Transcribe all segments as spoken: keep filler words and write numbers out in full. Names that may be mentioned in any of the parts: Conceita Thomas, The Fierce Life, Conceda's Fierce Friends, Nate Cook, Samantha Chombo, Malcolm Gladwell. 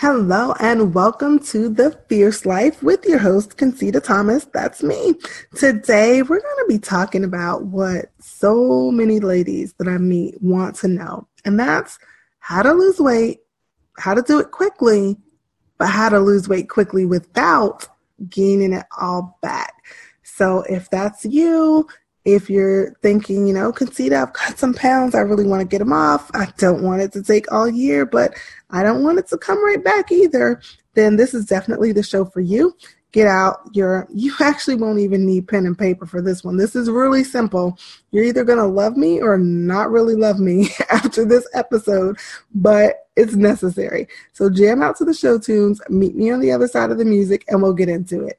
Hello and welcome to The Fierce Life with your host, Conceita Thomas. That's me. Today, we're going to be talking about what so many ladies that I meet want to know, and that's how to lose weight, how to do it quickly, but how to lose weight quickly without gaining it all back. So if that's you, if you're thinking, you know, Conceita, I've got some pounds, I really want to get them off, I don't want it to take all year, but I don't want it to come right back either, then this is definitely the show for you. Get out your, you actually won't even need pen and paper for this one. This is really simple. You're either going to love me or not really love me after this episode, but it's necessary. So jam out to the show tunes, meet me on the other side of the music, and we'll get into it.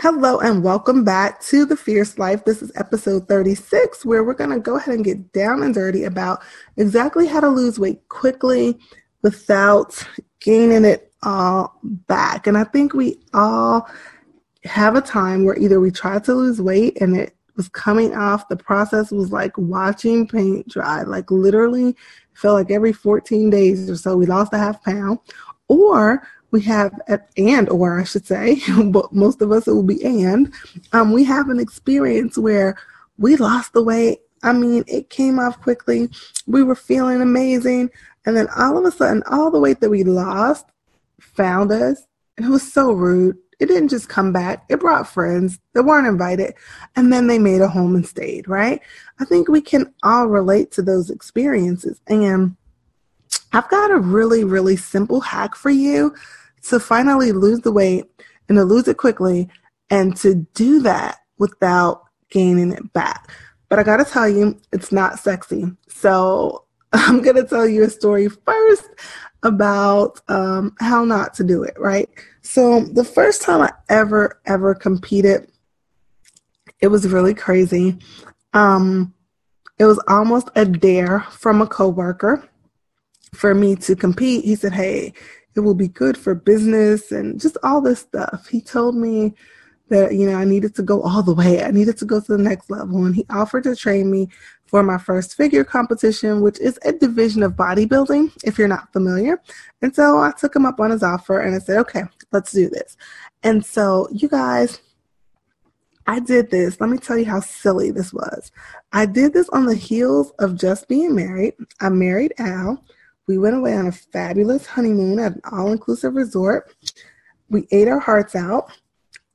Hello and welcome back to The Fierce Life. This is episode thirty-six, where we're going to go ahead and get down and dirty about exactly how to lose weight quickly without gaining it all back. And I think we all have a time where either we tried to lose weight and it was coming off. The process was like watching paint dry, like literally felt like every fourteen days or so we lost a half pound, or we have, and or I should say, but most of us it will be and, um, we have an experience where we lost the weight. I mean, it came off quickly. We were feeling amazing. And then all of a sudden, all the weight that we lost found us. And it was so rude. It didn't just come back. It brought friends that weren't invited. And then they made a home and stayed, right? I think we can all relate to those experiences. And I've got a really, really simple hack for you to finally lose the weight and to lose it quickly and to do that without gaining it back. But I got to tell you, it's not sexy. So I'm going to tell you a story first about um, how not to do it, right? So the first time I ever, ever competed, it was really crazy. Um, it was almost a dare from a coworker for me to compete. He said, hey, it will be good for business and just all this stuff. He told me that, you know, I needed to go all the way. I needed to go to the next level. And he offered to train me for my first figure competition, which is a division of bodybuilding, if you're not familiar. And so I took him up on his offer and I said, okay, let's do this. And so you guys, I did this. Let me tell you how silly this was. I did this on the heels of just being married. I married Al. We went away on a fabulous honeymoon at an all-inclusive resort. We ate our hearts out.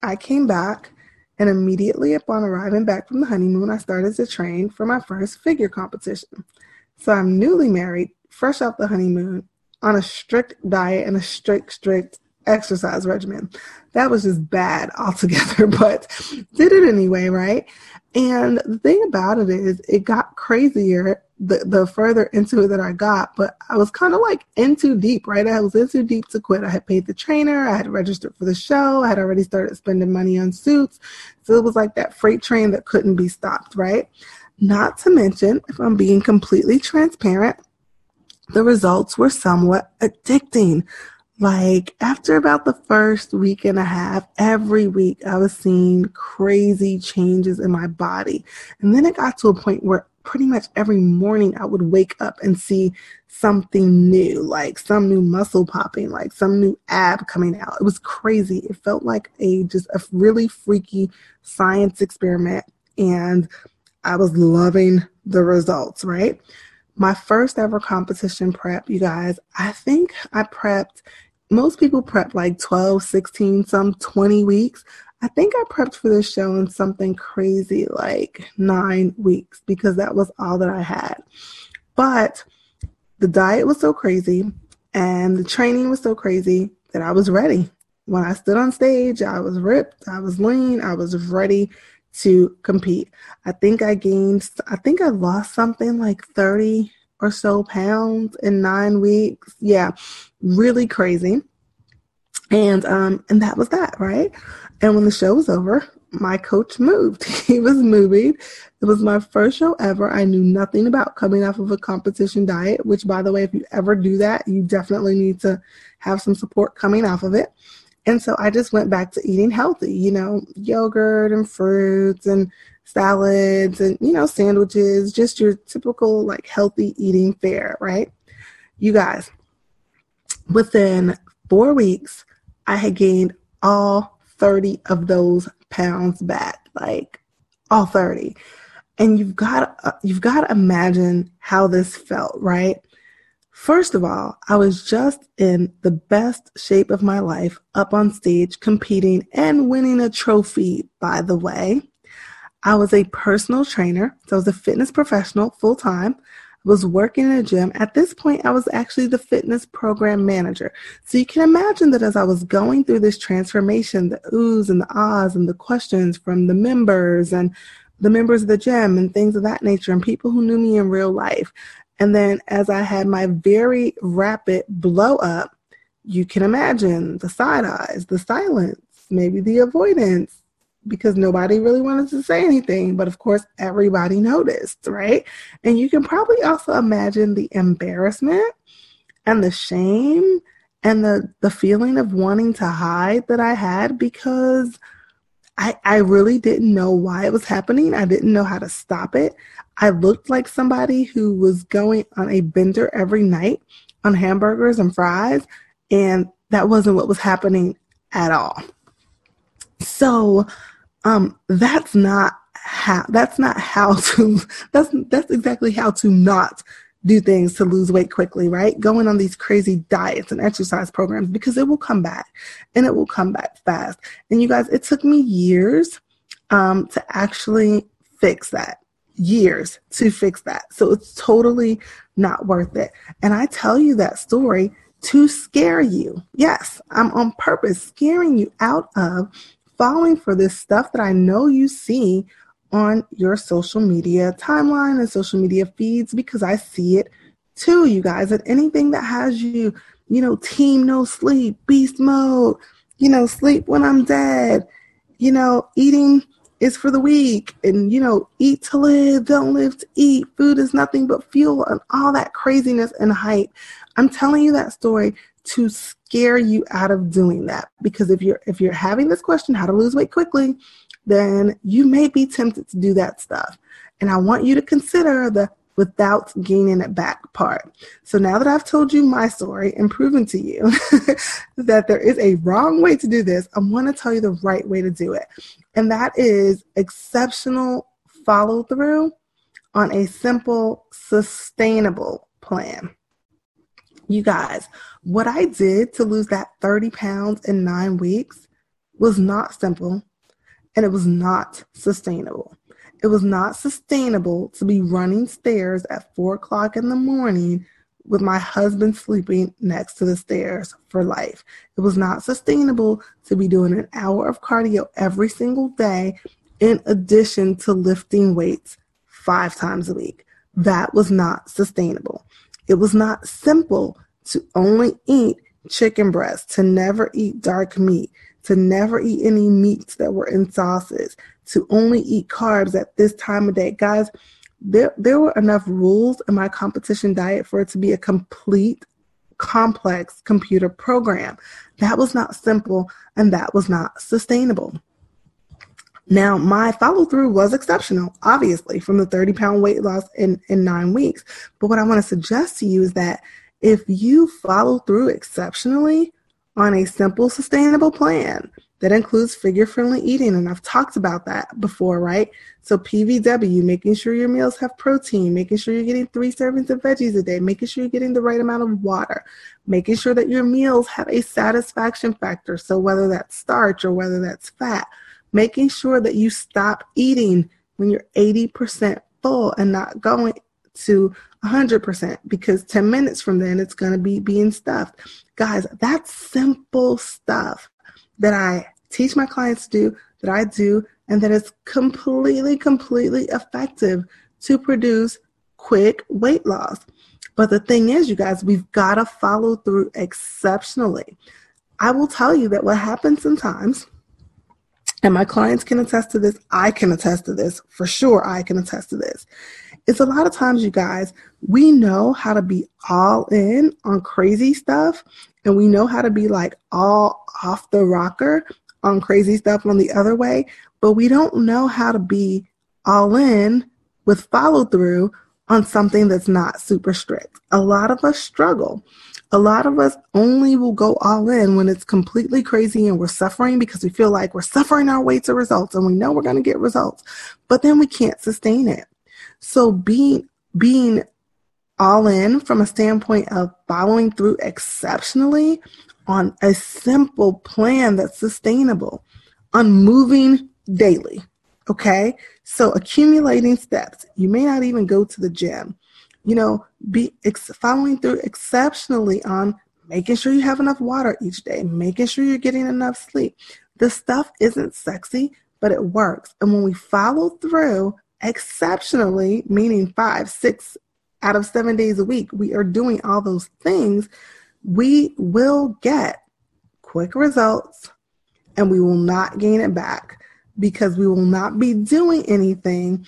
I came back, and immediately upon arriving back from the honeymoon, I started to train for my first figure competition. So I'm newly married, fresh off the honeymoon, on a strict diet and a strict, strict exercise regimen. That was just bad altogether, but did it anyway, right? And the thing about it is it got crazier the, the further into it that I got, but I was kind of like in too deep, right? I was in too deep to quit. I had paid the trainer. I had registered for the show. I had already started spending money on suits. So it was like that freight train that couldn't be stopped, right? Not to mention, if I'm being completely transparent, the results were somewhat addicting. Like after about the first week and a half, every week I was seeing crazy changes in my body. And then it got to a point where pretty much every morning I would wake up and see something new, like some new muscle popping, like some new ab coming out. It was crazy. It felt like a just a really freaky science experiment. And I was loving the results, right? My first ever competition prep, you guys, I think I prepped, most people prep like twelve, sixteen, some twenty weeks. I think I prepped for this show in something crazy like nine weeks because that was all that I had. But the diet was so crazy and the training was so crazy that I was ready. When I stood on stage, I was ripped, I was lean, I was ready to compete. I think I gained, I think I lost something like 30, or so pounds in nine weeks. Yeah, really crazy. And um, and that was that, right? And when the show was over, my coach moved. He was moving. It was my first show ever. I knew nothing about coming off of a competition diet, which, by the way, if you ever do that, you definitely need to have some support coming off of it. And so I just went back to eating healthy, you know, yogurt and fruits and salads and, you know, sandwiches, just your typical like healthy eating fare, right? You guys, within four weeks, I had gained all thirty of those pounds back, like all thirty. And you've got to, you've got to imagine how this felt, right? First of all, I was just in the best shape of my life, up on stage competing and winning a trophy, by the way. I was a personal trainer, so I was a fitness professional full-time. I was working in a gym. At this point, I was actually the fitness program manager. So you can imagine that as I was going through this transformation, the oohs and the ahs and the questions from the members and the members of the gym and things of that nature and people who knew me in real life. And then as I had my very rapid blow up, you can imagine the side eyes, the silence, maybe the avoidance, because nobody really wanted to say anything. But of course, everybody noticed, right? And you can probably also imagine the embarrassment and the shame and the, the feeling of wanting to hide that I had, because I, I really didn't know why it was happening. I didn't know how to stop it. I looked like somebody who was going on a bender every night on hamburgers and fries, and that wasn't what was happening at all. So um, that's not how, that's not how to, that's, that's exactly how to not do things to lose weight quickly, right? Going on these crazy diets and exercise programs, because it will come back, and it will come back fast. And you guys, it took me years um, to actually fix that. Years to fix that. So it's totally not worth it. And I tell you that story to scare you. Yes, I'm on purpose scaring you out of falling for this stuff that I know you see on your social media timeline and social media feeds, because I see it too, you guys. And anything that has you, you know, team no sleep, beast mode, you know, sleep when I'm dead, you know, eating is for the weak, and, you know, eat to live, don't live to eat, food is nothing but fuel, and all that craziness and hype. I'm telling you that story to scare you out of doing that, because if you're if you're having this question, how to lose weight quickly, then you may be tempted to do that stuff. And I want you to consider the without gaining it back part. So now that I've told you my story and proven to you that there is a wrong way to do this, I want to tell you the right way to do it. And that is exceptional follow through on a simple, sustainable plan. You guys, what I did to lose that thirty pounds in nine weeks was not simple, and it was not sustainable. It was not sustainable to be running stairs at four o'clock in the morning with my husband sleeping next to the stairs for life. It was not sustainable to be doing an hour of cardio every single day in addition to lifting weights five times a week. That was not sustainable. It was not simple to only eat chicken breasts, to never eat dark meat, to never eat any meats that were in sauces, to only eat carbs at this time of day. Guys, there there were enough rules in my competition diet for it to be a complete, complex computer program. That was not simple, and that was not sustainable. Now, my follow-through was exceptional, obviously, from the thirty-pound weight loss in, in nine weeks. But what I want to suggest to you is that if you follow through exceptionally on a simple, sustainable plan that includes figure-friendly eating, and I've talked about that before, right? So P V W, making sure your meals have protein, making sure you're getting three servings of veggies a day, making sure you're getting the right amount of water, making sure that your meals have a satisfaction factor, so whether that's starch or whether that's fat, making sure that you stop eating when you're eighty percent full and not going to one hundred percent, because ten minutes from then it's going to be being stuffed. Guys, that's simple stuff that I teach my clients to do, that I do, and that is completely, completely effective to produce quick weight loss. But the thing is, you guys, we've got to follow through exceptionally. I will tell you that what happens sometimes, and my clients can attest to this, I can attest to this, for sure I can attest to this. It's a lot of times, you guys, we know how to be all in on crazy stuff, and we know how to be like all off the rocker on crazy stuff on the other way, but we don't know how to be all in with follow through on something that's not super strict. A lot of us struggle. A lot of us only will go all in when it's completely crazy and we're suffering because we feel like we're suffering our way to results and we know we're going to get results, but then we can't sustain it. So being, being all in from a standpoint of following through exceptionally on a simple plan that's sustainable, on moving daily. Okay, so accumulating steps. You may not even go to the gym. You know, be ex- following through exceptionally on making sure you have enough water each day, making sure you're getting enough sleep. This stuff isn't sexy, but it works. And when we follow through exceptionally, meaning five, six out of seven days a week, we are doing all those things, we will get quick results and we will not gain it back, because we will not be doing anything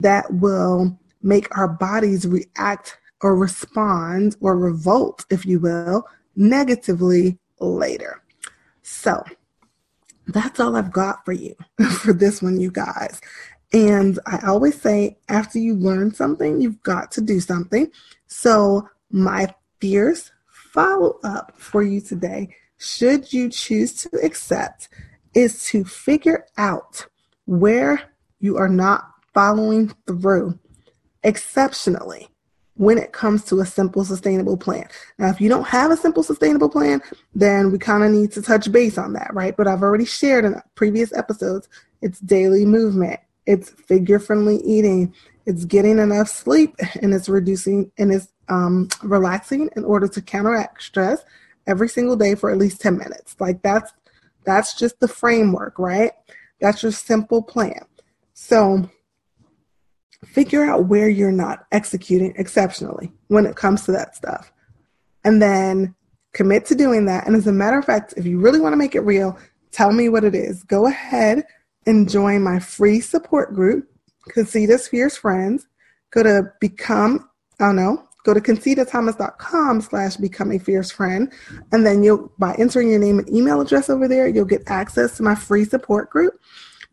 that will make our bodies react or respond or revolt, if you will, negatively later. So that's all I've got for you for this one, you guys. And I always say, after you learn something, you've got to do something. So my fierce follow-up for you today, should you choose to accept, is to figure out where you are not following through exceptionally when it comes to a simple, sustainable plan. Now, if you don't have a simple, sustainable plan, then we kind of need to touch base on that, right? But I've already shared in previous episodes, it's daily movement, it's figure-friendly eating, it's getting enough sleep, and it's reducing and it's um, relaxing in order to counteract stress every single day for at least ten minutes. Like that's That's just the framework, right? That's your simple plan. So figure out where you're not executing exceptionally when it comes to that stuff. And then commit to doing that. And as a matter of fact, if you really want to make it real, tell me what it is. Go ahead and join my free support group, Conceda's Fierce Friends. Go to become, oh no, go to conceita thomas dot com slash become a fierce friend. And then you'll, by entering your name and email address over there, you'll get access to my free support group.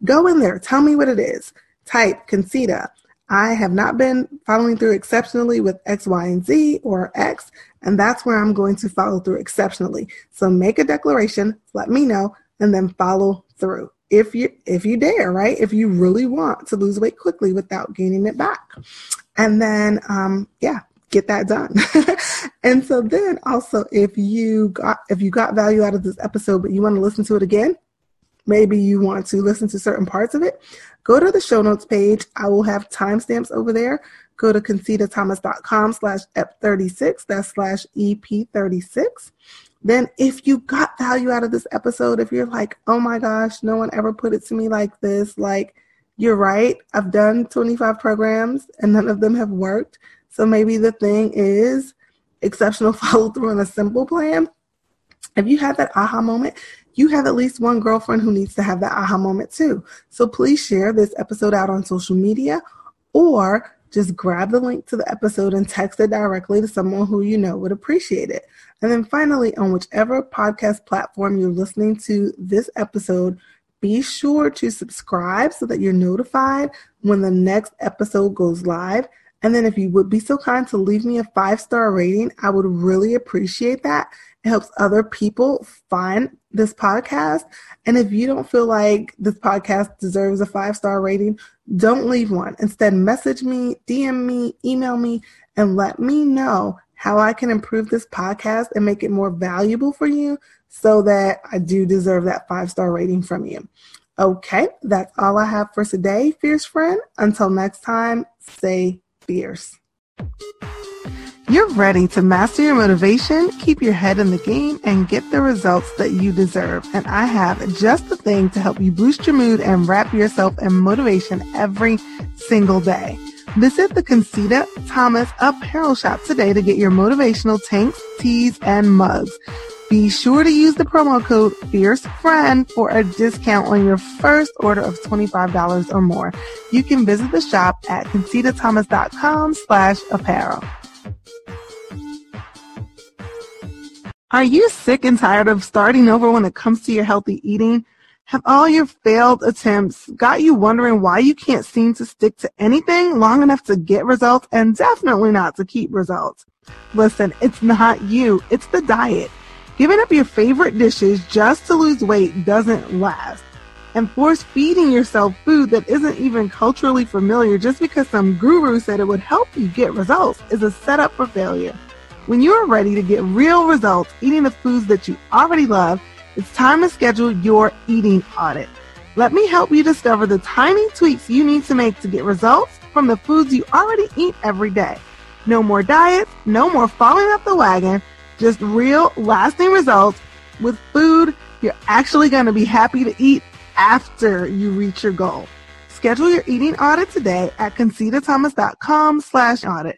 Go in there. Tell me what it is. Type Conceita. I have not been following through exceptionally with X, Y, and Z, or X. And that's where I'm going to follow through exceptionally. So make a declaration, let me know, and then follow through. If you, if you dare, right? If you really want to lose weight quickly without gaining it back. And then, um, yeah. Get that done. And so then also, if you got if you got value out of this episode, but you want to listen to it again, maybe you want to listen to certain parts of it, go to the show notes page. I will have timestamps over there. Go to conceita thomas dot com slash E P thirty-six, that's slash E P thirty-six. Then if you got value out of this episode, if you're like, oh my gosh, no one ever put it to me like this, like, you're right, I've done twenty-five programs and none of them have worked. So maybe the thing is exceptional follow through on a simple plan. If you had that aha moment, you have at least one girlfriend who needs to have that aha moment too. So please share this episode out on social media, or just grab the link to the episode and text it directly to someone who you know would appreciate it. And then finally, on whichever podcast platform you're listening to this episode, be sure to subscribe so that you're notified when the next episode goes live. And then if you would be so kind to leave me a five-star rating, I would really appreciate that. It helps other people find this podcast. And if you don't feel like this podcast deserves a five-star rating, don't leave one. Instead, message me, D M me, email me, and let me know how I can improve this podcast and make it more valuable for you so that I do deserve that five-star rating from you. Okay, that's all I have for today, fierce friend. Until next time, stay fierce. You're ready to master your motivation, keep your head in the game, and get the results that you deserve. And I have just the thing to help you boost your mood and wrap yourself in motivation every single day. Visit the Conceita Thomas Apparel Shop today to get your motivational tanks, tees, and mugs. Be sure to use the promo code FierceFriend for a discount on your first order of twenty-five dollars or more. You can visit the shop at conceita thomas dot com slash apparel. Are you sick and tired of starting over when it comes to your healthy eating? Have all your failed attempts got you wondering why you can't seem to stick to anything long enough to get results and definitely not to keep results? Listen, it's not you, it's the diet. Giving up your favorite dishes just to lose weight doesn't last. And force feeding yourself food that isn't even culturally familiar just because some guru said it would help you get results is a setup for failure. When you are ready to get real results eating the foods that you already love, it's time to schedule your eating audit. Let me help you discover the tiny tweaks you need to make to get results from the foods you already eat every day. No more diets, no more falling off the wagon, just real, lasting results with food you're actually going to be happy to eat after you reach your goal. Schedule your eating audit today at conceita thomas dot com slash audit.